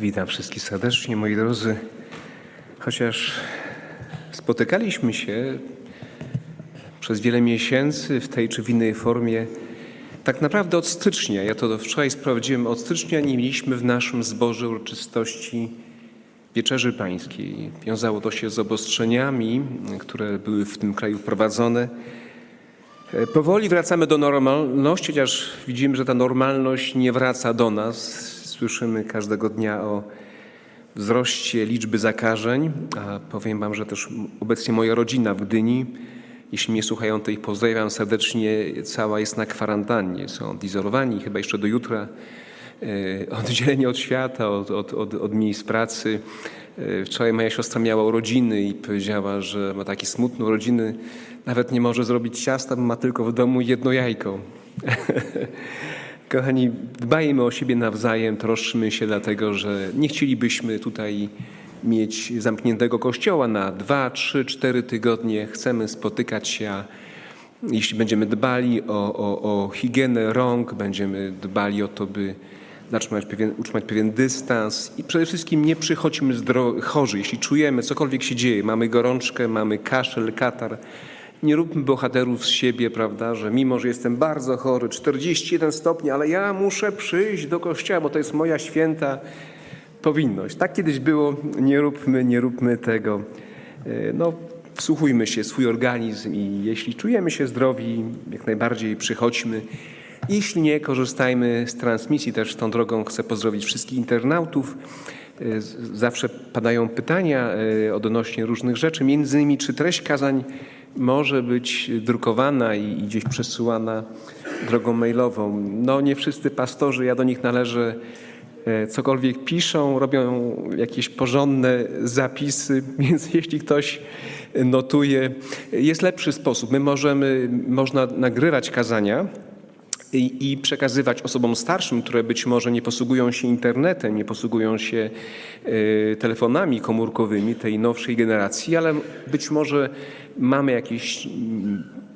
Witam wszystkich serdecznie, moi drodzy. Chociaż spotykaliśmy się przez wiele miesięcy w tej czy w innej formie, tak naprawdę od stycznia, ja to do wczoraj sprawdziłem, od stycznia nie mieliśmy w naszym zborze uroczystości Wieczerzy Pańskiej. Wiązało to się z obostrzeniami, które były w tym kraju prowadzone. Powoli wracamy do normalności, chociaż widzimy, że ta normalność nie wraca do nas. Słyszymy każdego dnia o wzroście liczby zakażeń, a powiem wam, że też obecnie moja rodzina w Gdyni, jeśli mnie słuchają, to ich pozdrawiam serdecznie, cała jest na kwarantannie, są odizolowani, chyba jeszcze do jutra, oddzieleni od świata, od miejsc pracy. Wczoraj moja siostra miała urodziny i powiedziała, że ma takie smutne urodziny, nawet nie może zrobić ciasta, bo ma tylko w domu jedno jajko. Kochani, dbajmy o siebie nawzajem, troszczmy się, dlatego że nie chcielibyśmy tutaj mieć zamkniętego kościoła na 2, 3, 4 tygodnie. Chcemy spotykać się, a jeśli będziemy dbali o higienę rąk, będziemy dbali o to, by utrzymać pewien dystans i przede wszystkim nie przychodźmy chorzy. Jeśli czujemy, cokolwiek się dzieje, mamy gorączkę, mamy kaszel, katar, nie róbmy bohaterów z siebie, prawda, że mimo, że jestem bardzo chory, 41 stopni, ale ja muszę przyjść do kościoła, bo to jest moja święta powinność. Tak kiedyś było, nie róbmy tego. No, wsłuchujmy się w swój organizm i jeśli czujemy się zdrowi, jak najbardziej przychodźmy. Jeśli nie, korzystajmy z transmisji. Też tą drogą chcę pozdrowić wszystkich internautów. Zawsze padają pytania odnośnie różnych rzeczy, między innymi czy treść kazań może być drukowana i gdzieś przesyłana drogą mailową. No nie wszyscy pastorzy, ja do nich należę, cokolwiek piszą, robią jakieś porządne zapisy, więc jeśli ktoś notuje, jest lepszy sposób. Można nagrywać kazania i przekazywać osobom starszym, które być może nie posługują się internetem, nie posługują się telefonami komórkowymi tej nowszej generacji, ale być może mamy jakiś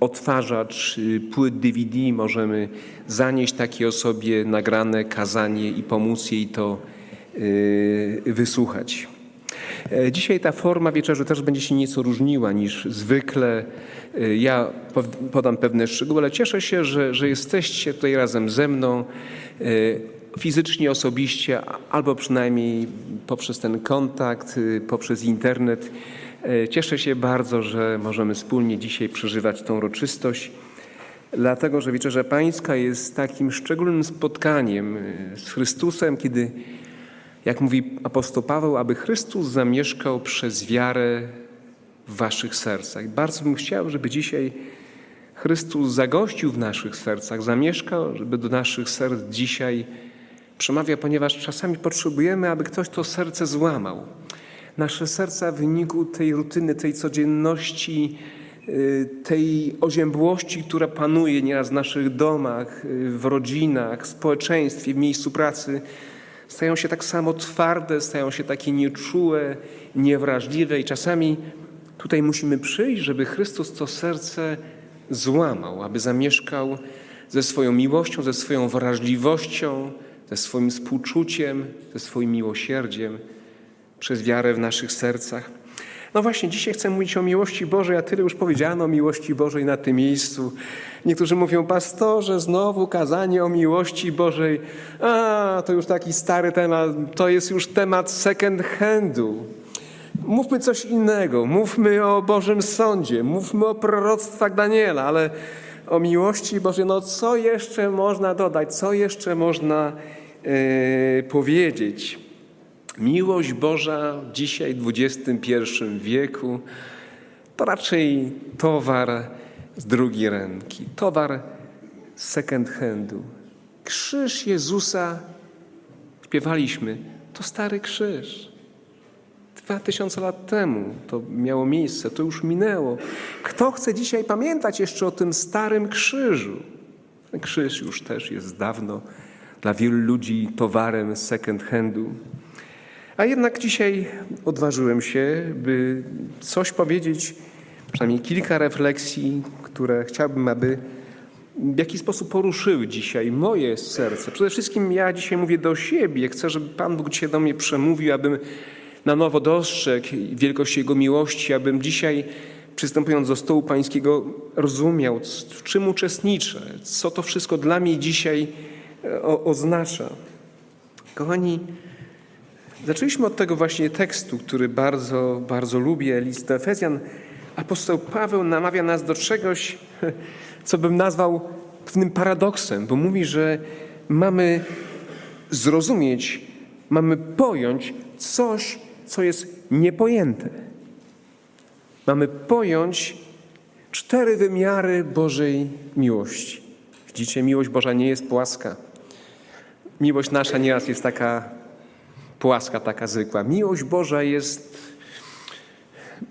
odtwarzacz płyt DVD, możemy zanieść takiej osobie nagrane kazanie i pomóc jej to wysłuchać. Dzisiaj ta forma wieczerzy też będzie się nieco różniła niż zwykle. Ja podam pewne szczegóły, ale cieszę się, że jesteście tutaj razem ze mną fizycznie, osobiście, albo przynajmniej poprzez ten kontakt, poprzez internet. Cieszę się bardzo, że możemy wspólnie dzisiaj przeżywać tą uroczystość, dlatego że Wieczerza Pańska jest takim szczególnym spotkaniem z Chrystusem, kiedy, jak mówi apostoł Paweł, aby Chrystus zamieszkał przez wiarę w waszych sercach. Bardzo bym chciał, żeby dzisiaj Chrystus zagościł w naszych sercach, zamieszkał, żeby do naszych serc dzisiaj przemawia, ponieważ czasami potrzebujemy, aby ktoś to serce złamał. Nasze serca w wyniku tej rutyny, tej codzienności, tej oziębłości, która panuje nieraz w naszych domach, w rodzinach, w społeczeństwie, w miejscu pracy, stają się tak samo twarde, stają się takie nieczułe, niewrażliwe i czasami tutaj musimy przyjść, żeby Chrystus to serce złamał, aby zamieszkał ze swoją miłością, ze swoją wrażliwością, ze swoim współczuciem, ze swoim miłosierdziem, przez wiarę w naszych sercach. No właśnie, dzisiaj chcę mówić o miłości Bożej, a tyle już powiedziano o miłości Bożej na tym miejscu. Niektórzy mówią, pastorze, znowu kazanie o miłości Bożej. A, to już taki stary temat, to jest już temat second handu. Mówmy coś innego, mówmy o Bożym Sądzie, mówmy o proroctwach Daniela, ale o miłości Bożej, no co jeszcze można dodać, co jeszcze można powiedzieć? Miłość Boża dzisiaj w XXI wieku to raczej towar z drugiej ręki, towar z second handu. Krzyż Jezusa, śpiewaliśmy, to stary krzyż. 2000 lat temu to miało miejsce, to już minęło. Kto chce dzisiaj pamiętać jeszcze o tym starym krzyżu? Ten krzyż już też jest dawno dla wielu ludzi towarem z second handu. A jednak dzisiaj odważyłem się, by coś powiedzieć, przynajmniej kilka refleksji, które chciałbym, aby w jaki sposób poruszyły dzisiaj moje serce. Przede wszystkim ja dzisiaj mówię do siebie. Chcę, żeby Pan Bóg dzisiaj do mnie przemówił, abym na nowo dostrzegł wielkość Jego miłości, abym dzisiaj, przystępując do stołu Pańskiego, rozumiał, w czym uczestniczę, co to wszystko dla mnie dzisiaj oznacza. Kochani, zaczęliśmy od tego właśnie tekstu, który bardzo, bardzo lubię, list do Efezjan. Apostoł Paweł namawia nas do czegoś, co bym nazwał pewnym paradoksem, bo mówi, że mamy zrozumieć, mamy pojąć coś, co jest niepojęte. Mamy pojąć 4 wymiary Bożej miłości. Widzicie, miłość Boża nie jest płaska. Miłość nasza nieraz jest taka płaska, taka zwykła. Miłość Boża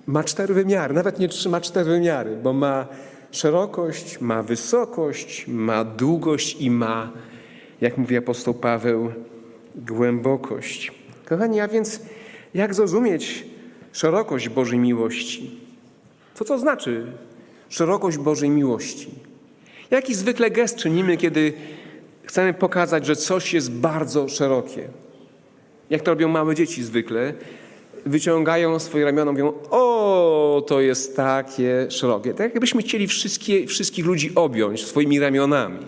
ma 4 wymiary, nawet nie 3, ma 4 wymiary, bo ma szerokość, ma wysokość, ma długość i ma, jak mówi apostoł Paweł, głębokość. Kochani, a więc jak zrozumieć szerokość Bożej miłości? Co to znaczy szerokość Bożej miłości? Jaki zwykle gest czynimy, kiedy chcemy pokazać, że coś jest bardzo szerokie? Jak to robią małe dzieci zwykle, wyciągają swoje ramiona, mówią: o, to jest takie szerokie. Tak jakbyśmy chcieli wszystkich ludzi objąć swoimi ramionami.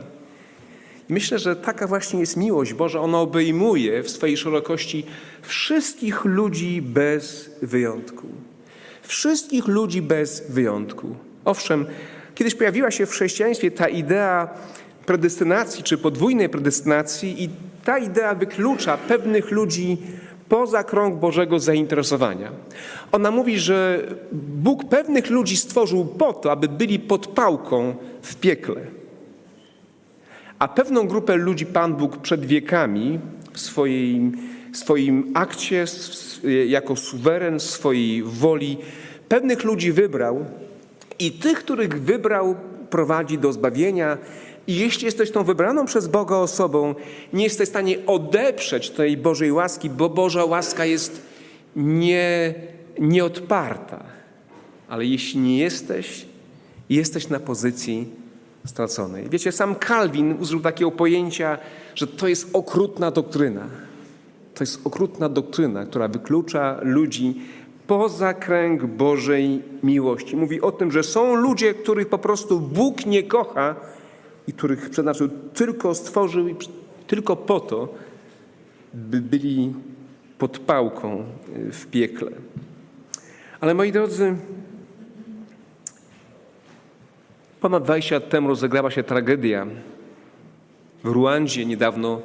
I myślę, że taka właśnie jest miłość Boża. Ona obejmuje w swojej szerokości wszystkich ludzi bez wyjątku. Wszystkich ludzi bez wyjątku. Owszem, kiedyś pojawiła się w chrześcijaństwie ta idea predestynacji czy podwójnej predestynacji i ta idea wyklucza pewnych ludzi poza krąg Bożego zainteresowania. Ona mówi, że Bóg pewnych ludzi stworzył po to, aby byli pod pałką w piekle. A pewną grupę ludzi Pan Bóg przed wiekami w swoim akcie, jako suweren swojej woli, pewnych ludzi wybrał i tych, których wybrał, prowadzi do zbawienia. I jeśli jesteś tą wybraną przez Boga osobą, nie jesteś w stanie odeprzeć tej Bożej łaski, bo Boża łaska jest nieodparta. Ale jeśli nie jesteś na pozycji straconej. Wiecie, sam Kalwin użył takiego pojęcia, że to jest okrutna doktryna. To jest okrutna doktryna, która wyklucza ludzi poza kręg Bożej miłości. Mówi o tym, że są ludzie, których po prostu Bóg nie kocha, i których przeznaczył, tylko stworzył i tylko po to, by byli pod pałką w piekle. Ale moi drodzy, ponad 20 lat temu rozegrała się tragedia. W Ruandzie niedawno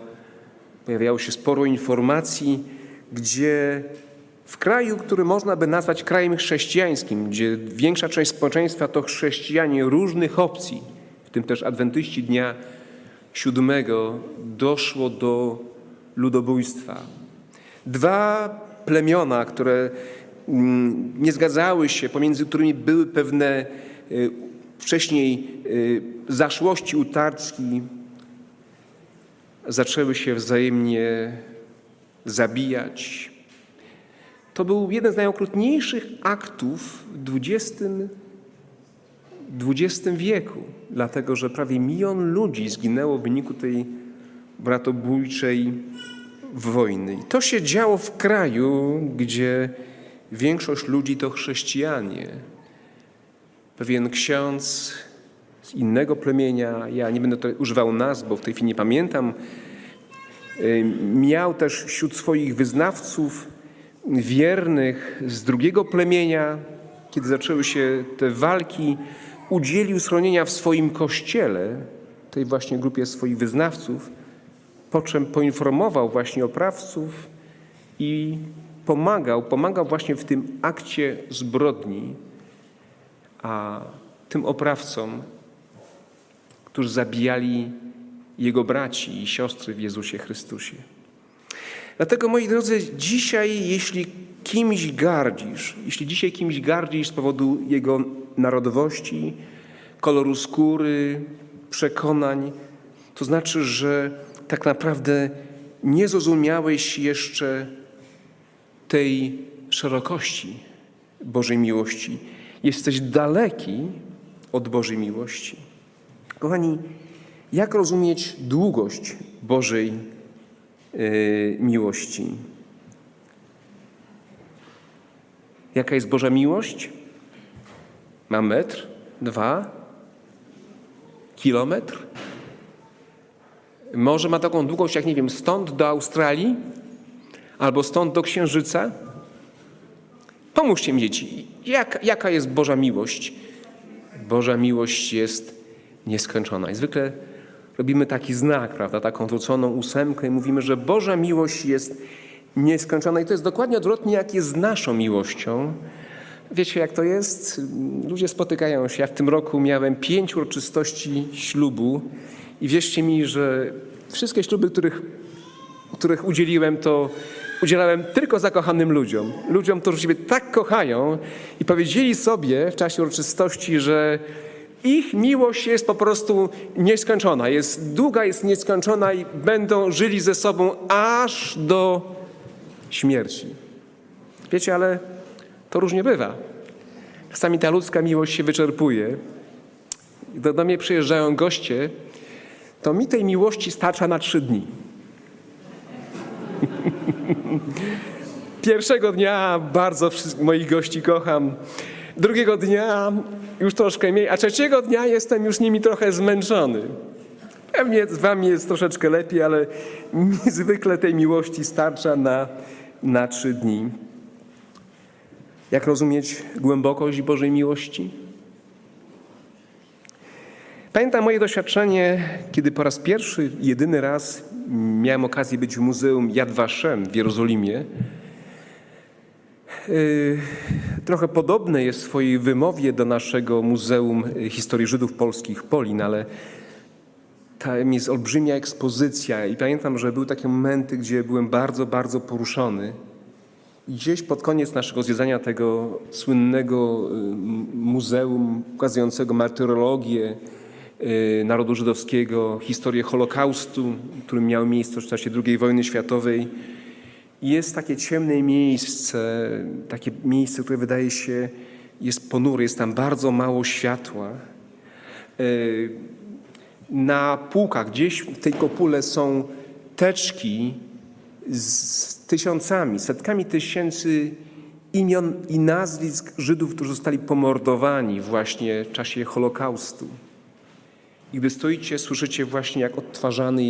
pojawiało się sporo informacji, gdzie w kraju, który można by nazwać krajem chrześcijańskim, gdzie większa część społeczeństwa to chrześcijanie różnych opcji, w tym też adwentyści dnia siódmego, doszło do ludobójstwa. 2 plemiona, które nie zgadzały się, pomiędzy którymi były pewne wcześniej zaszłości, utarczki, zaczęły się wzajemnie zabijać. To był jeden z najokrutniejszych aktów w XX wieku, dlatego że prawie 1 milion ludzi zginęło w wyniku tej bratobójczej wojny. I to się działo w kraju, gdzie większość ludzi to chrześcijanie. Pewien ksiądz z innego plemienia, ja nie będę tutaj używał nazw, bo w tej chwili nie pamiętam, miał też wśród swoich wyznawców wiernych z drugiego plemienia. Kiedy zaczęły się te walki, udzielił schronienia w swoim kościele, tej właśnie grupie swoich wyznawców, po czym poinformował właśnie oprawców i pomagał właśnie w tym akcie zbrodni. A tym oprawcom, którzy zabijali jego braci i siostry w Jezusie Chrystusie. Dlatego, moi drodzy, dzisiaj, jeśli kimś gardzisz, z powodu jego narodowości, koloru skóry, przekonań, to znaczy, że tak naprawdę nie zrozumiałeś jeszcze tej szerokości Bożej miłości. Jesteś daleki od Bożej miłości. Kochani, Jak rozumieć długość Bożej miłości? Jaka jest Boża miłość? Ma metr? Dwa? Kilometr? Może ma taką długość jak, nie wiem, stąd do Australii? Albo stąd do Księżyca? Pomóżcie mi, dzieci. Jaka jest Boża miłość? Boża miłość jest nieskończona. I zwykle robimy taki znak, prawda, taką odwróconą ósemkę i mówimy, że Boża miłość jest nieskończona. I to jest dokładnie odwrotnie, jak jest z naszą miłością. Wiecie, jak to jest? Ludzie spotykają się. Ja w tym roku miałem 5 uroczystości ślubu i wierzcie mi, że wszystkie śluby, których udzieliłem, to udzielałem tylko zakochanym ludziom. Ludziom, którzy siebie tak kochają i powiedzieli sobie w czasie uroczystości, że ich miłość jest po prostu nieskończona. Jest długa, jest nieskończona i będą żyli ze sobą aż do śmierci. Wiecie, ale to różnie bywa. Czasami ta ludzka miłość się wyczerpuje. Gdy do mnie przyjeżdżają goście, to mi tej miłości starcza na 3 dni. Pierwszego dnia bardzo moich gości kocham, drugiego dnia już troszkę mniej, a trzeciego dnia jestem już nimi trochę zmęczony. Pewnie z wami jest troszeczkę lepiej, ale mi zwykle tej miłości starcza na 3 dni. Jak rozumieć głębokość Bożej miłości? Pamiętam moje doświadczenie, kiedy po raz pierwszy, jedyny raz miałem okazję być w Muzeum Yad Vashem w Jerozolimie. Trochę podobne jest w swojej wymowie do naszego Muzeum Historii Żydów Polskich POLIN, ale tam jest olbrzymia ekspozycja i pamiętam, że były takie momenty, gdzie byłem bardzo, bardzo poruszony. Gdzieś pod koniec naszego zwiedzania tego słynnego muzeum ukazującego martyrologię narodu żydowskiego, historię Holokaustu, który miał miejsce w czasie II wojny światowej, jest takie ciemne miejsce, takie miejsce, które wydaje się jest ponure, jest tam bardzo mało światła. Na półkach, gdzieś w tej kopule są teczki z tysiącami, setkami tysięcy imion i nazwisk Żydów, którzy zostali pomordowani właśnie w czasie Holokaustu. I gdy stoicie, słyszycie właśnie, jak odtwarzany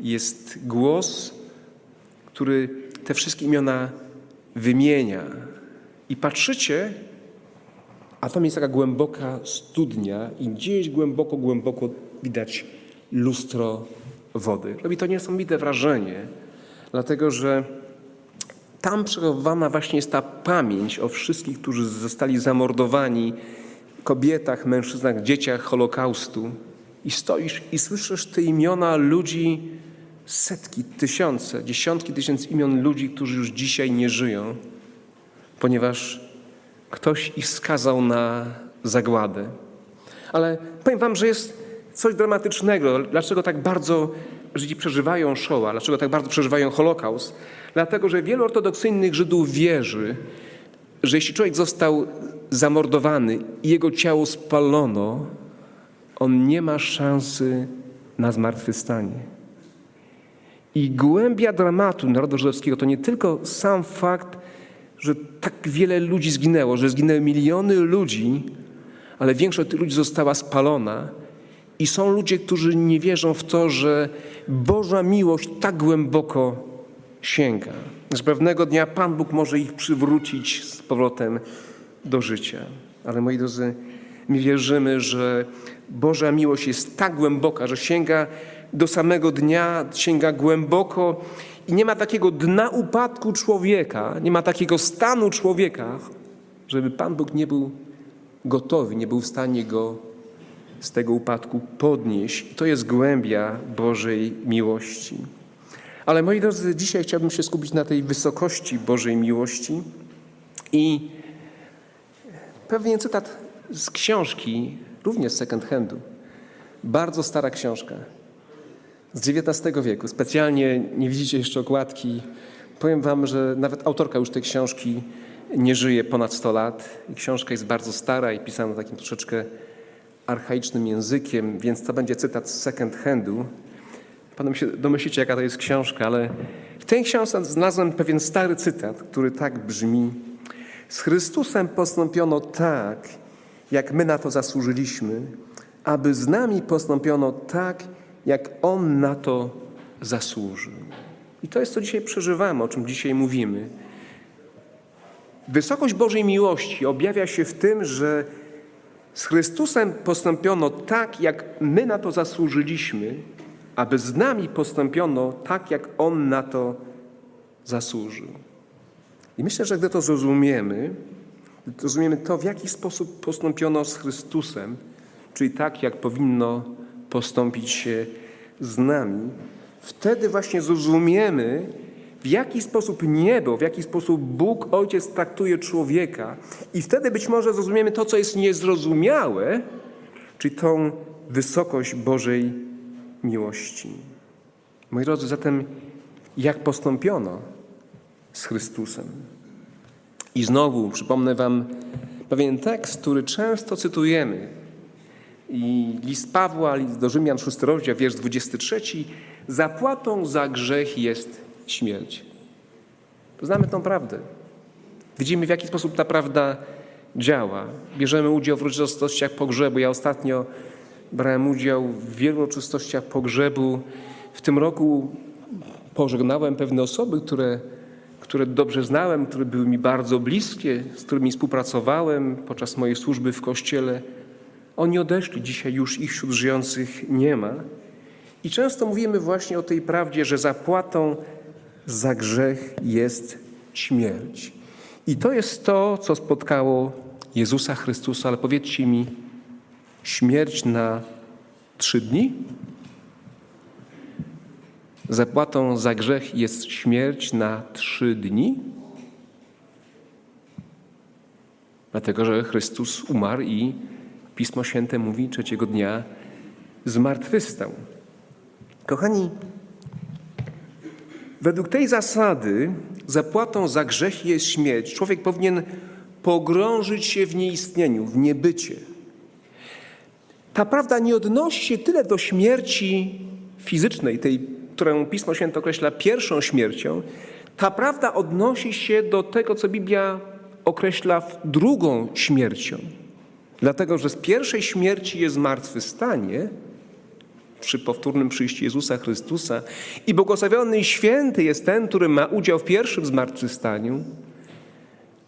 jest głos, który te wszystkie imiona wymienia. I patrzycie, a tam jest taka głęboka studnia i gdzieś głęboko, głęboko widać lustro wody. Robi to niesamowite wrażenie, dlatego że tam przechowywana właśnie jest ta pamięć o wszystkich, którzy zostali zamordowani, kobietach, mężczyznach, dzieciach Holokaustu. I stoisz i słyszysz te imiona ludzi, setki, tysiące, dziesiątki tysięcy imion ludzi, którzy już dzisiaj nie żyją, ponieważ ktoś ich skazał na zagładę. Ale powiem wam, że jest coś dramatycznego. Dlaczego tak bardzo Żydzi przeżywają Shoah? Dlaczego tak bardzo przeżywają Holokaust? Dlatego, że wielu ortodoksyjnych Żydów wierzy, że jeśli człowiek został zamordowany i jego ciało spalono, on nie ma szansy na zmartwychwstanie. I głębia dramatu narodu żydowskiego to nie tylko sam fakt, że tak wiele ludzi zginęło, że zginęły miliony ludzi, ale większość tych ludzi została spalona. I są ludzie, którzy nie wierzą w to, że Boża miłość tak głęboko sięga, że pewnego dnia Pan Bóg może ich przywrócić z powrotem do życia. Ale moi drodzy, my wierzymy, że Boża miłość jest tak głęboka, że sięga do samego dnia, sięga głęboko i nie ma takiego dna upadku człowieka, nie ma takiego stanu człowieka, żeby Pan Bóg nie był gotowy, nie był w stanie go z tego upadku podnieść. To jest głębia Bożej miłości. Ale moi drodzy, dzisiaj chciałbym się skupić na tej wysokości Bożej miłości i pewien cytat z książki, również z second handu. Bardzo stara książka z XIX wieku. Specjalnie nie widzicie jeszcze okładki. Powiem wam, że nawet autorka już tej książki nie żyje ponad 100 lat. Książka jest bardzo stara i pisana takim troszeczkę archaicznym językiem, więc to będzie cytat z Second Handu. Potem się domyślicie, jaka to jest książka, ale w tej książce znalazłem pewien stary cytat, który tak brzmi: z Chrystusem postąpiono tak, jak my na to zasłużyliśmy, aby z nami postąpiono tak, jak On na to zasłużył. I to jest, co dzisiaj przeżywamy, o czym dzisiaj mówimy. Wysokość Bożej miłości objawia się w tym, że z Chrystusem postąpiono tak, jak my na to zasłużyliśmy, aby z nami postąpiono tak, jak On na to zasłużył. I myślę, że gdy to zrozumiemy, to, w jaki sposób postąpiono z Chrystusem, czyli tak, jak powinno postąpić się z nami, wtedy właśnie zrozumiemy, w jaki sposób niebo, w jaki sposób Bóg Ojciec traktuje człowieka. I wtedy być może zrozumiemy to, co jest niezrozumiałe, czyli tą wysokość Bożej miłości. Moi drodzy, zatem jak postąpiono z Chrystusem? I znowu przypomnę wam pewien tekst, który często cytujemy. I list Pawła, list do Rzymian, 6 rozdział, wiersz 23. Zapłatą za grzech jest śmierć. Znamy tą prawdę. Widzimy, w jaki sposób ta prawda działa. Bierzemy udział w uroczystościach pogrzebu. Ja ostatnio brałem udział w wielu uroczystościach pogrzebu. W tym roku pożegnałem pewne osoby, które dobrze znałem, które były mi bardzo bliskie, z którymi współpracowałem podczas mojej służby w kościele. Oni odeszli, dzisiaj już ich wśród żyjących nie ma. I często mówimy właśnie o tej prawdzie, że zapłatą za grzech jest śmierć. I to jest to, co spotkało Jezusa Chrystusa. Ale powiedzcie mi, śmierć na 3 dni? Zapłatą za grzech jest śmierć na 3 dni? Dlatego, że Chrystus umarł i Pismo Święte mówi, 3. dnia zmartwychwstał. Kochani, według tej zasady zapłatą za grzech jest śmierć. Człowiek powinien pogrążyć się w nieistnieniu, w niebycie. Ta prawda nie odnosi się tyle do śmierci fizycznej, tej, którą Pismo Święte określa pierwszą śmiercią. Ta prawda odnosi się do tego, co Biblia określa drugą śmiercią. Dlatego, że z pierwszej śmierci jest zmartwychwstanie przy powtórnym przyjściu Jezusa Chrystusa i błogosławiony i święty jest ten, który ma udział w pierwszym zmartwychwstaniu,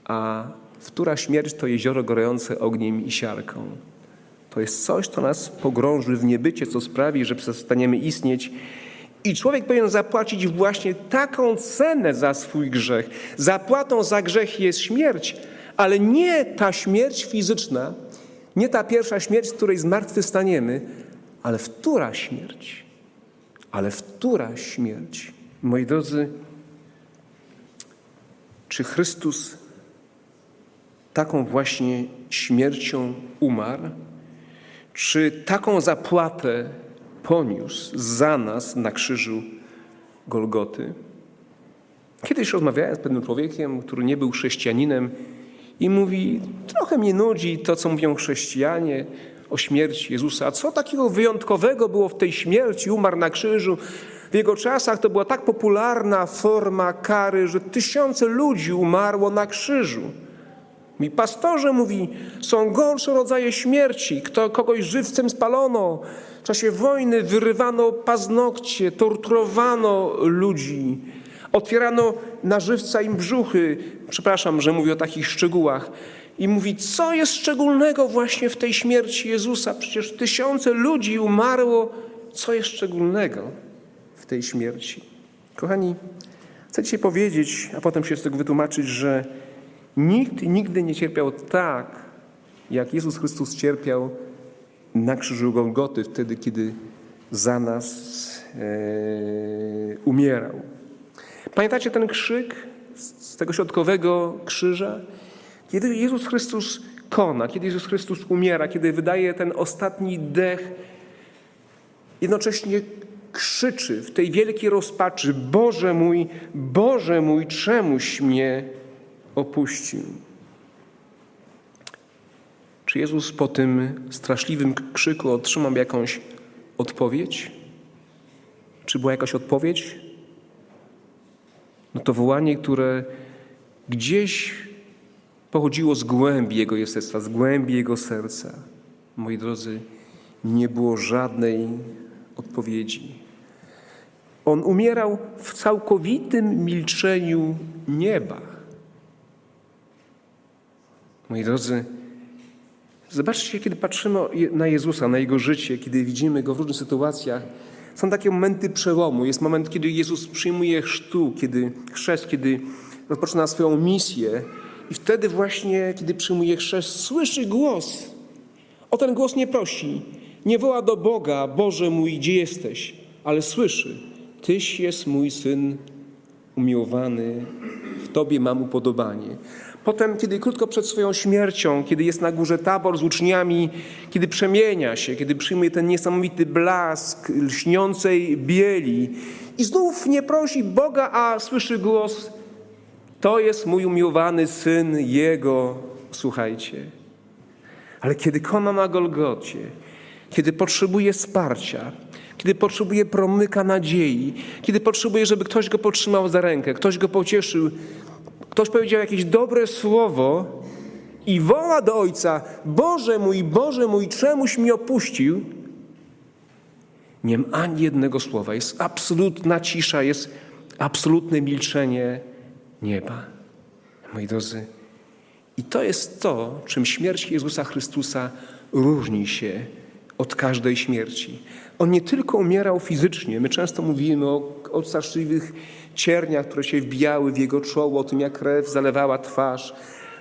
a wtóra śmierć to jezioro gorące ogniem i siarką. To jest coś, co nas pogrąży w niebycie, co sprawi, że przestaniemy istnieć. I człowiek powinien zapłacić właśnie taką cenę za swój grzech. Zapłatą za grzech jest śmierć, ale nie ta śmierć fizyczna, nie ta pierwsza śmierć, z której zmartwychwstaniemy, ale wtóra śmierć. Ale wtóra śmierć. Moi drodzy, czy Chrystus taką właśnie śmiercią umarł? Czy taką zapłatę poniósł za nas na krzyżu Golgoty? Kiedyś rozmawiałem z pewnym człowiekiem, który nie był chrześcijaninem i mówi, trochę mnie nudzi to, co mówią chrześcijanie o śmierci Jezusa. A co takiego wyjątkowego było w tej śmierci? Umarł na krzyżu. W jego czasach to była tak popularna forma kary, że tysiące ludzi umarło na krzyżu. I pastorze, mówi, są gorsze rodzaje śmierci. Kogoś żywcem spalono. W czasie wojny wyrywano paznokcie, torturowano ludzi. Otwierano na żywca im brzuchy. Przepraszam, że mówię o takich szczegółach. I mówi, co jest szczególnego właśnie w tej śmierci Jezusa? Przecież tysiące ludzi umarło. Co jest szczególnego w tej śmierci? Kochani, chcę dzisiaj powiedzieć, a potem się z tego wytłumaczyć, że nikt nigdy nie cierpiał tak, jak Jezus Chrystus cierpiał na krzyżu Golgoty, wtedy, kiedy za nas umierał. Pamiętacie ten krzyk z tego środkowego krzyża? Kiedy Jezus Chrystus kona, kiedy Jezus Chrystus umiera, kiedy wydaje ten ostatni dech, jednocześnie krzyczy w tej wielkiej rozpaczy: Boże mój, czemuś mnie opuścił? Czy Jezus po tym straszliwym krzyku otrzymał jakąś odpowiedź? Czy była jakaś odpowiedź? No to wołanie, które gdzieś pochodziło z głębi Jego jestestwa, z głębi Jego serca. Moi drodzy, nie było żadnej odpowiedzi. On umierał w całkowitym milczeniu nieba. Moi drodzy, zobaczcie, kiedy patrzymy na Jezusa, na Jego życie, kiedy widzimy Go w różnych sytuacjach, są takie momenty przełomu. Jest moment, kiedy Jezus przyjmuje chrzest, kiedy rozpoczyna swoją misję i wtedy właśnie, kiedy przyjmuje chrzest, słyszy głos. O ten głos nie prosi, nie woła do Boga: Boże mój, gdzie jesteś? Ale słyszy: Tyś jest mój Syn umiłowany, w Tobie mam upodobanie. Potem, kiedy krótko przed swoją śmiercią, kiedy jest na górze Tabor z uczniami, kiedy przemienia się, kiedy przyjmuje ten niesamowity blask lśniącej bieli i znów nie prosi Boga, a słyszy głos: to jest mój umiłowany Syn, Jego słuchajcie. Ale kiedy kona na Golgocie, kiedy potrzebuje wsparcia, kiedy potrzebuje promyka nadziei, kiedy potrzebuje, żeby ktoś go potrzymał za rękę, ktoś go pocieszył, ktoś powiedział jakieś dobre słowo i woła do Ojca: Boże mój, czemuś mnie opuścił? Nie ma ani jednego słowa. Jest absolutna cisza, jest absolutne milczenie nieba. Moi drodzy, i to jest to, czym śmierć Jezusa Chrystusa różni się od każdej śmierci. On nie tylko umierał fizycznie. My często mówimy o straszliwych cierniach, które się wbijały w jego czoło, o tym, jak krew zalewała twarz.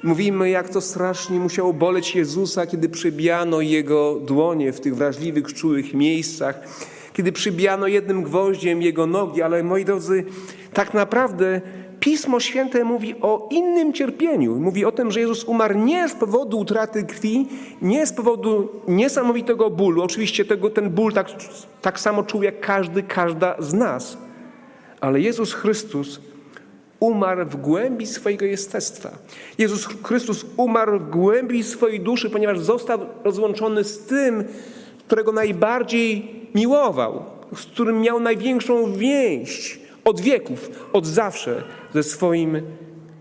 Mówimy, jak to strasznie musiało boleć Jezusa, kiedy przybijano jego dłonie w tych wrażliwych, czułych miejscach, kiedy przybijano jednym gwoździem jego nogi. Ale moi drodzy, tak naprawdę Pismo Święte mówi o innym cierpieniu. Mówi o tym, że Jezus umarł nie z powodu utraty krwi, nie z powodu niesamowitego bólu. Oczywiście ten ból tak samo czuł jak każda z nas. Ale Jezus Chrystus umarł w głębi swojego jestestwa. Jezus Chrystus umarł w głębi swojej duszy, ponieważ został rozłączony z tym, którego najbardziej miłował, z którym miał największą więź od wieków, od zawsze, ze swoim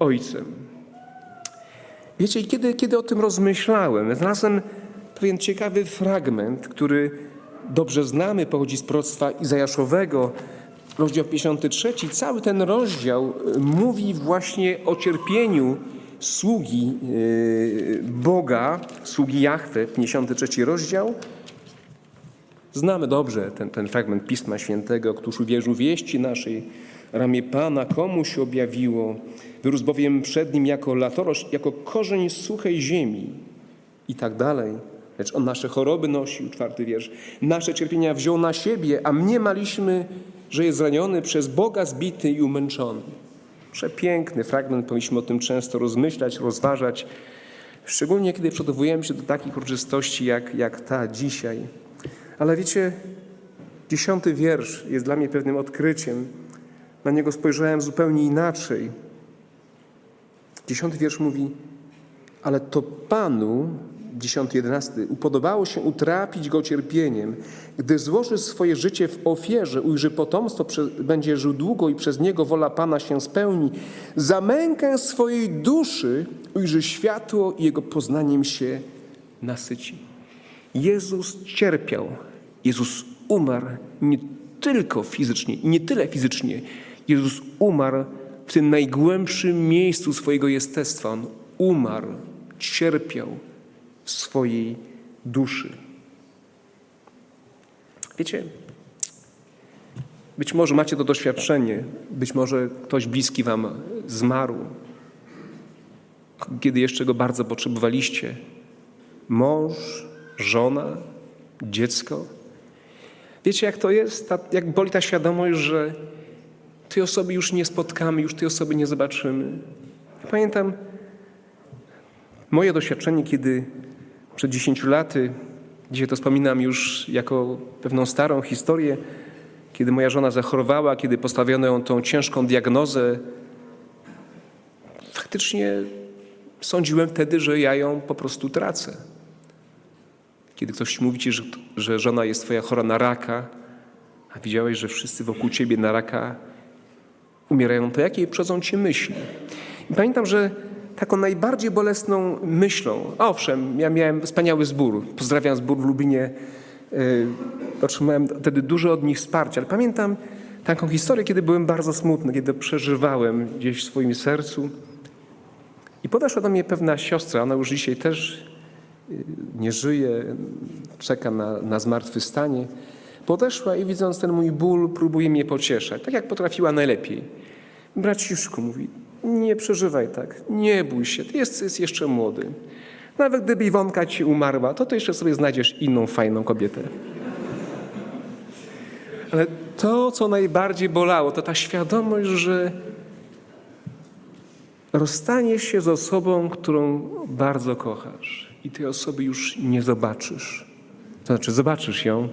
Ojcem. Wiecie, kiedy o tym rozmyślałem, znalazłem pewien ciekawy fragment, który dobrze znamy, pochodzi z proroctwa Izajaszowego, rozdział 53. Cały ten rozdział mówi właśnie o cierpieniu sługi Boga, sługi Jachwy, 53 rozdział. Znamy dobrze ten fragment Pisma Świętego. Któż uwierzył wieści naszej, ramię Pana komu się objawiło, wyrósł bowiem przed nim jako latorośl, jako korzeń suchej ziemi i tak dalej. Lecz on nasze choroby nosił, 4 wiersz. Nasze cierpienia wziął na siebie, a mniemaliśmy, że jest zraniony przez Boga, zbity i umęczony. Przepiękny fragment, powinniśmy o tym często rozmyślać, rozważać, szczególnie kiedy przygotowujemy się do takich uroczystości jak ta dzisiaj. Ale wiecie, 10 wiersz jest dla mnie pewnym odkryciem. Na niego spojrzałem zupełnie inaczej. 10 wiersz mówi: ale to Panu, 10-11, upodobało się utrapić Go cierpieniem. Gdy złoży swoje życie w ofierze, ujrzy potomstwo, będzie żył długo i przez niego wola Pana się spełni. Za mękę swojej duszy ujrzy światło i jego poznaniem się nasyci. Jezus cierpiał. Jezus umarł nie tylko fizycznie, nie tyle fizycznie. Jezus umarł w tym najgłębszym miejscu swojego jestestwa. On umarł, cierpiał swojej duszy. Wiecie, być może macie to doświadczenie, być może ktoś bliski wam zmarł, kiedy jeszcze go bardzo potrzebowaliście. Mąż, żona, dziecko. Wiecie, jak to jest? Jak boli ta świadomość, że tej osoby już nie spotkamy, już tej osoby nie zobaczymy. Pamiętam moje doświadczenie, kiedy przed 10 laty, dzisiaj to wspominam już jako pewną starą historię, kiedy moja żona zachorowała, kiedy postawiono ją tą ciężką diagnozę. Faktycznie sądziłem wtedy, że ja ją po prostu tracę. Kiedy ktoś mówi ci, że żona jest twoja chora na raka, a widziałeś, że wszyscy wokół ciebie na raka umierają, to jakie przychodzą ci myśli? I pamiętam, że taką najbardziej bolesną myślą, a owszem, ja miałem wspaniały zbór, pozdrawiam zbór w Lubinie, otrzymałem wtedy dużo od nich wsparcia, ale pamiętam taką historię, kiedy byłem bardzo smutny, kiedy przeżywałem gdzieś w swoim sercu. I podeszła do mnie pewna siostra, ona już dzisiaj też nie żyje, czeka na zmartwychwstanie. Podeszła i widząc ten mój ból, próbuje mnie pocieszać, tak jak potrafiła najlepiej. Braciszku, mówi, nie przeżywaj tak, nie bój się, ty jesteś jeszcze młody. Nawet gdyby Iwonka ci umarła, to ty jeszcze sobie znajdziesz inną fajną kobietę. Ale to, co najbardziej bolało, to ta świadomość, że rozstanie się z osobą, którą bardzo kochasz i tej osoby już nie zobaczysz. To znaczy zobaczysz ją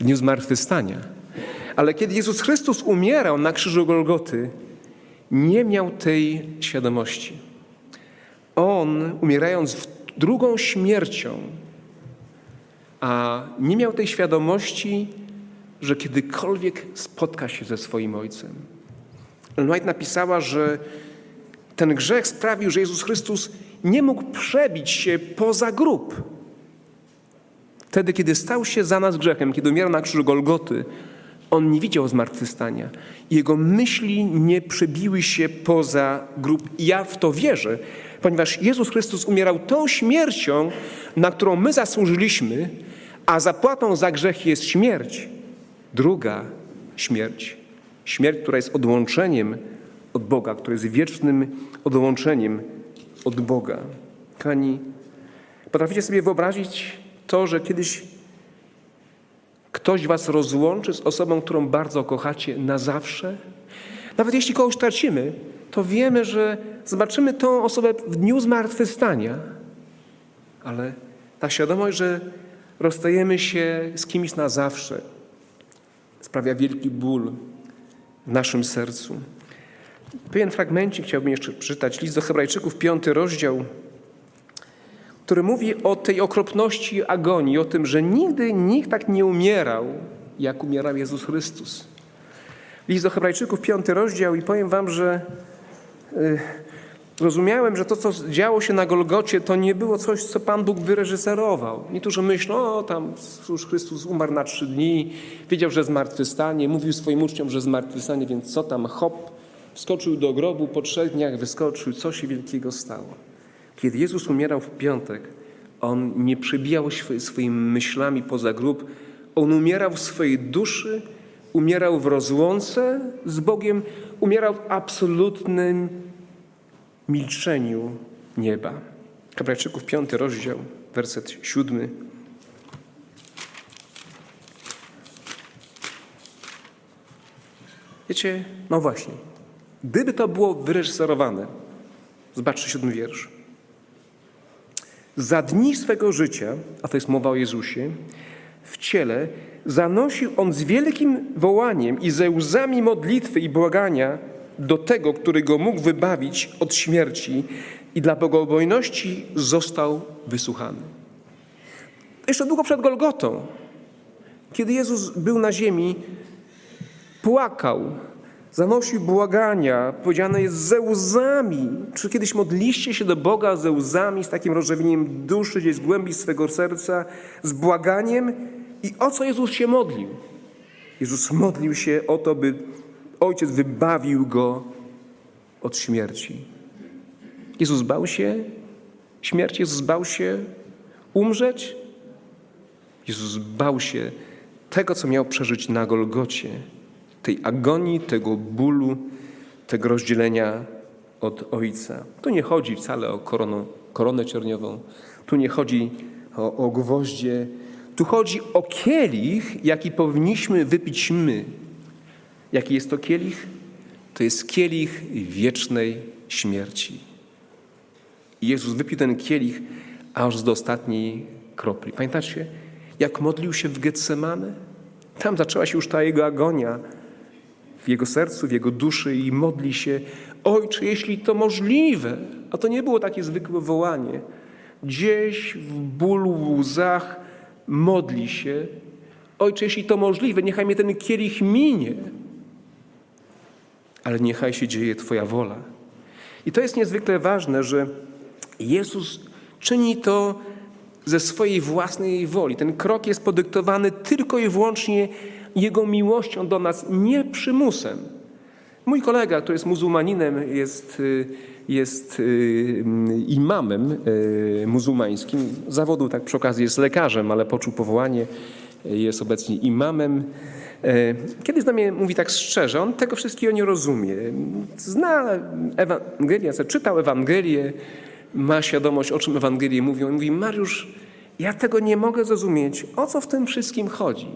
w dniu zmartwychwstania. Ale kiedy Jezus Chrystus umierał na krzyżu Golgoty, nie miał tej świadomości. On, umierając drugą śmiercią, a nie miał tej świadomości, że kiedykolwiek spotka się ze swoim Ojcem. Ellen White napisała, że ten grzech sprawił, że Jezus Chrystus nie mógł przebić się poza grób. Wtedy, kiedy stał się za nas grzechem, kiedy umierał na krzyżu Golgoty, on nie widział zmartwychwstania. Jego myśli nie przebiły się poza grób. I ja w to wierzę, ponieważ Jezus Chrystus umierał tą śmiercią, na którą my zasłużyliśmy, a zapłatą za grzech jest śmierć. Druga śmierć. Śmierć, która jest odłączeniem od Boga, która jest wiecznym odłączeniem od Boga. Kochani, potraficie sobie wyobrazić to, że kiedyś ktoś was rozłączy z osobą, którą bardzo kochacie na zawsze? Nawet jeśli kogoś tracimy, to wiemy, że zobaczymy tą osobę w dniu zmartwychwstania. Ale ta świadomość, że rozstajemy się z kimś na zawsze, sprawia wielki ból w naszym sercu. Pewien fragmencik chciałbym jeszcze przeczytać. List do Hebrajczyków, 5 rozdział, który mówi o tej okropności agonii, o tym, że nigdy nikt tak nie umierał, jak umierał Jezus Chrystus. List do Hebrajczyków, 5 rozdział, i powiem wam, że rozumiałem, że to, co działo się na Golgocie, to nie było coś, co Pan Bóg wyreżyserował. Niektórzy myślą, o tam już Chrystus umarł na 3 dni, wiedział, że zmartwychwstanie, mówił swoim uczniom, że zmartwychwstanie, więc co tam, hop, wskoczył do grobu, po 3 dniach wyskoczył, co się wielkiego stało. Kiedy Jezus umierał w piątek, on nie przebijał się swoimi myślami poza grób, on umierał w swojej duszy, umierał w rozłące z Bogiem, umierał w absolutnym milczeniu nieba. Hebrajczyków, 5 rozdział, werset 7. Wiecie, no właśnie, gdyby to było wyreżyserowane, zobaczcie 7. wiersz. Za dni swego życia, a to jest mowa o Jezusie, w ciele zanosił on z wielkim wołaniem i ze łzami modlitwy i błagania do tego, który go mógł wybawić od śmierci, i dla bogobojności został wysłuchany. Jeszcze długo przed Golgotą, kiedy Jezus był na ziemi, płakał, zanosił błagania, powiedziane jest ze łzami. Czy kiedyś modliście się do Boga ze łzami, z takim rozrzewnieniem duszy, gdzieś z głębi swego serca, z błaganiem? I o co Jezus się modlił? Jezus modlił się o to, by Ojciec wybawił go od śmierci. Jezus bał się śmierci? Jezus bał się umrzeć? Jezus bał się tego, co miał przeżyć na Golgocie. Tej agonii, tego bólu, tego rozdzielenia od Ojca. Tu nie chodzi wcale o koronę cierniową, tu nie chodzi o gwoździe, tu chodzi o kielich, jaki powinniśmy wypić my. Jaki jest to kielich? To jest kielich wiecznej śmierci. I Jezus wypił ten kielich aż do ostatniej kropli. Pamiętacie, jak modlił się w Getsemane? Tam zaczęła się już ta jego agonia w jego sercu, w jego duszy, i modli się: Ojcze, jeśli to możliwe. A to nie było takie zwykłe wołanie. gdzieś w bólu, w łzach modli się: Ojcze, jeśli to możliwe, niechaj mnie ten kielich minie, ale niechaj się dzieje Twoja wola. I to jest niezwykle ważne, że Jezus czyni to ze swojej własnej woli. Ten krok jest podyktowany tylko i wyłącznie Jego miłością do nas, nie przymusem. Mój kolega, który jest muzułmaninem, jest imamem muzułmańskim. Zawodu, tak przy okazji, jest lekarzem, ale poczuł powołanie. Jest obecnie imamem. Kiedyś do mnie mówi tak szczerze, on tego wszystkiego nie rozumie. Zna Ewangelię, czytał Ewangelię, ma świadomość, o czym Ewangelie mówią. I mówi: Mariusz, ja tego nie mogę zrozumieć. O co w tym wszystkim chodzi?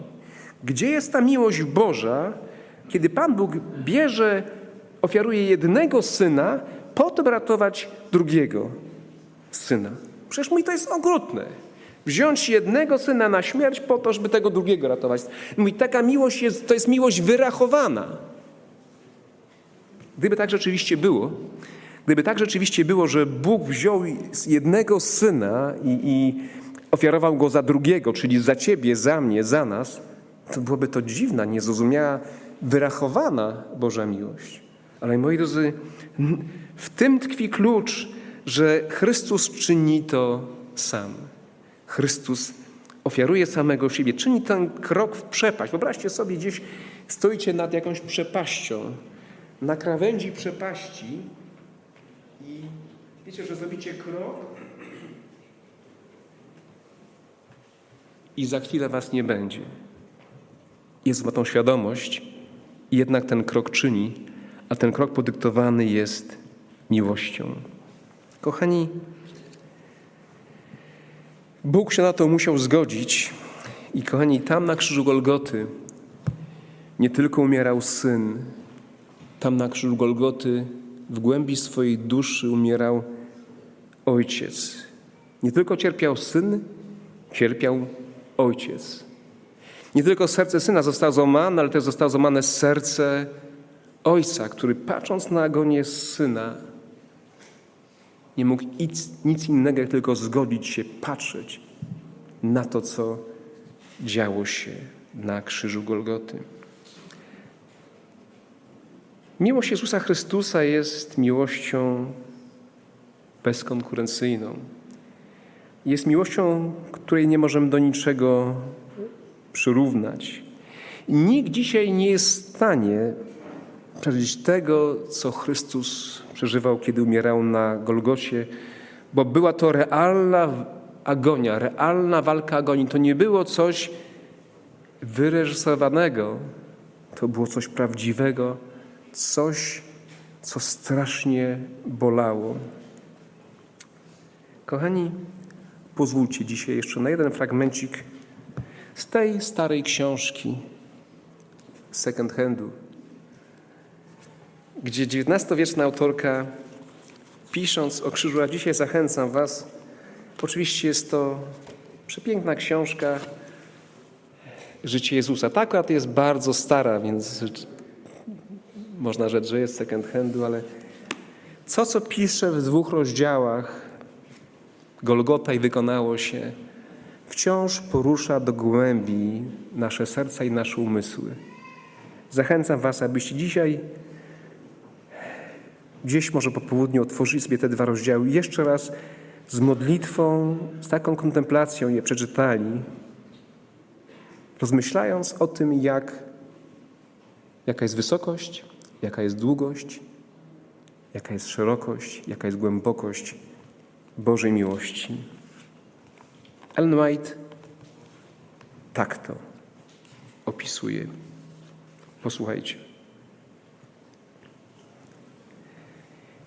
Gdzie jest ta miłość Boża, kiedy Pan Bóg bierze, ofiaruje jednego syna, po to ratować drugiego syna? Przecież mój to jest okrutne. Wziąć jednego syna na śmierć po to, żeby tego drugiego ratować. Mój, taka miłość jest, to jest miłość wyrachowana. Gdyby tak rzeczywiście było, że Bóg wziął jednego syna i ofiarował go za drugiego, czyli za ciebie, za mnie, za nas, to byłoby to dziwna, niezrozumiała, wyrachowana Boża miłość. Ale moi drodzy, w tym tkwi klucz, że Chrystus czyni to sam. Chrystus ofiaruje samego siebie, czyni ten krok w przepaść. Wyobraźcie sobie, gdzieś stoicie nad jakąś przepaścią, na krawędzi przepaści i wiecie, że zrobicie krok i za chwilę was nie będzie. Jezus ma tą świadomość i jednak ten krok czyni, a ten krok podyktowany jest miłością. Kochani, Bóg się na to musiał zgodzić i kochani, tam na krzyżu Golgoty nie tylko umierał Syn, tam na krzyżu Golgoty w głębi swojej duszy umierał Ojciec. Nie tylko cierpiał Syn, cierpiał Ojciec. Nie tylko serce Syna zostało złamane, ale też zostało złamane serce Ojca, który patrząc na agonię Syna nie mógł nic innego, jak tylko zgodzić się, patrzeć na to, co działo się na krzyżu Golgoty. Miłość Jezusa Chrystusa jest miłością bezkonkurencyjną. Jest miłością, której nie możemy do niczego przyrównać. Nikt dzisiaj nie jest w stanie przeżyć tego, co Chrystus przeżywał, kiedy umierał na Golgocie, bo była to realna agonia, realna walka agonii. To nie było coś wyreżyserowanego, to było coś prawdziwego, coś, co strasznie bolało. Kochani, pozwólcie dzisiaj jeszcze na jeden fragmencik z tej starej książki second handu, gdzie XIX-wieczna autorka, pisząc o krzyżu, a dzisiaj zachęcam was, oczywiście jest to przepiękna książka Życie Jezusa. Ta akurat jest bardzo stara, więc można rzec, że jest second handu, ale co pisze w 2 rozdziałach Golgota i wykonało się, wciąż porusza do głębi nasze serca i nasze umysły. Zachęcam was, abyście dzisiaj gdzieś może po południu otworzyli sobie te 2 rozdziały i jeszcze raz z modlitwą, z taką kontemplacją je przeczytali, rozmyślając o tym, jaka jest wysokość, jaka jest długość, jaka jest szerokość, jaka jest głębokość Bożej miłości. Ellen White tak to opisuje. Posłuchajcie.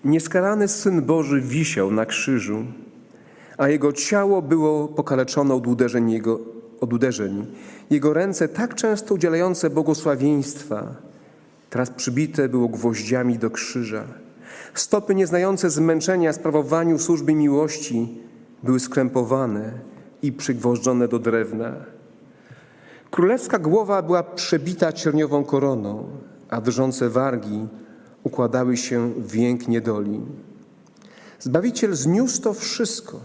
Nieskalany Syn Boży wisiał na krzyżu, a Jego ciało było pokaleczone od uderzeń. Jego ręce, tak często udzielające błogosławieństwa, teraz przybite było gwoździami do krzyża. Stopy nieznające zmęczenia sprawowaniu służby miłości były skrępowane i przygwożdżone do drewna. Królewska głowa była przebita cierniową koroną, a drżące wargi układały się w jęk niedoli. Zbawiciel zniósł to wszystko.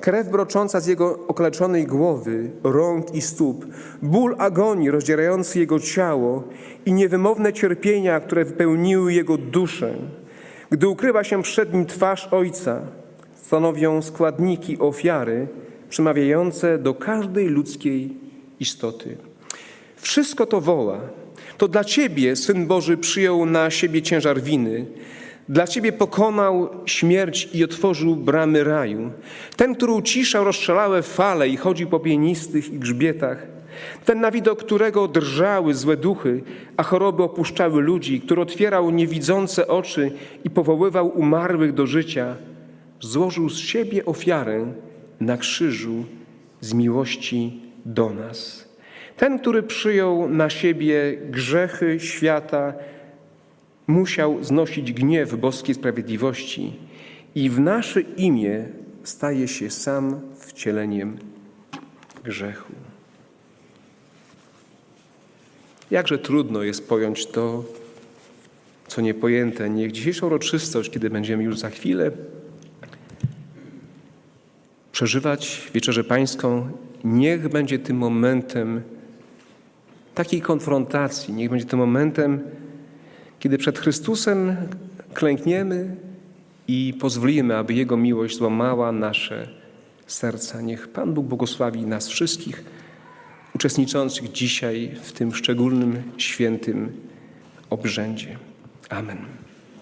Krew brocząca z jego okaleczonej głowy, rąk i stóp, ból agonii rozdzierający jego ciało i niewymowne cierpienia, które wypełniły jego duszę. Gdy ukrywa się przed nim twarz Ojca, stanowią składniki ofiary przemawiające do każdej ludzkiej istoty. Wszystko to woła. To dla Ciebie Syn Boży przyjął na siebie ciężar winy. Dla Ciebie pokonał śmierć i otworzył bramy raju. Ten, który uciszał rozszalałe fale i chodził po pienistych i grzbietach. Ten, na widok którego drżały złe duchy, a choroby opuszczały ludzi, który otwierał niewidzące oczy i powoływał umarłych do życia, złożył z siebie ofiarę na krzyżu z miłości do nas. Ten, który przyjął na siebie grzechy świata, musiał znosić gniew boskiej sprawiedliwości i w nasze imię staje się sam wcieleniem grzechu. Jakże trudno jest pojąć to, co niepojęte. Niech dzisiejsza uroczystość, kiedy będziemy już za chwilę przeżywać Wieczerzę Pańską, niech będzie tym momentem takiej konfrontacji, niech będzie tym momentem, kiedy przed Chrystusem klękniemy i pozwolimy, aby Jego miłość złamała nasze serca. Niech Pan Bóg błogosławi nas wszystkich uczestniczących dzisiaj w tym szczególnym, świętym obrzędzie. Amen.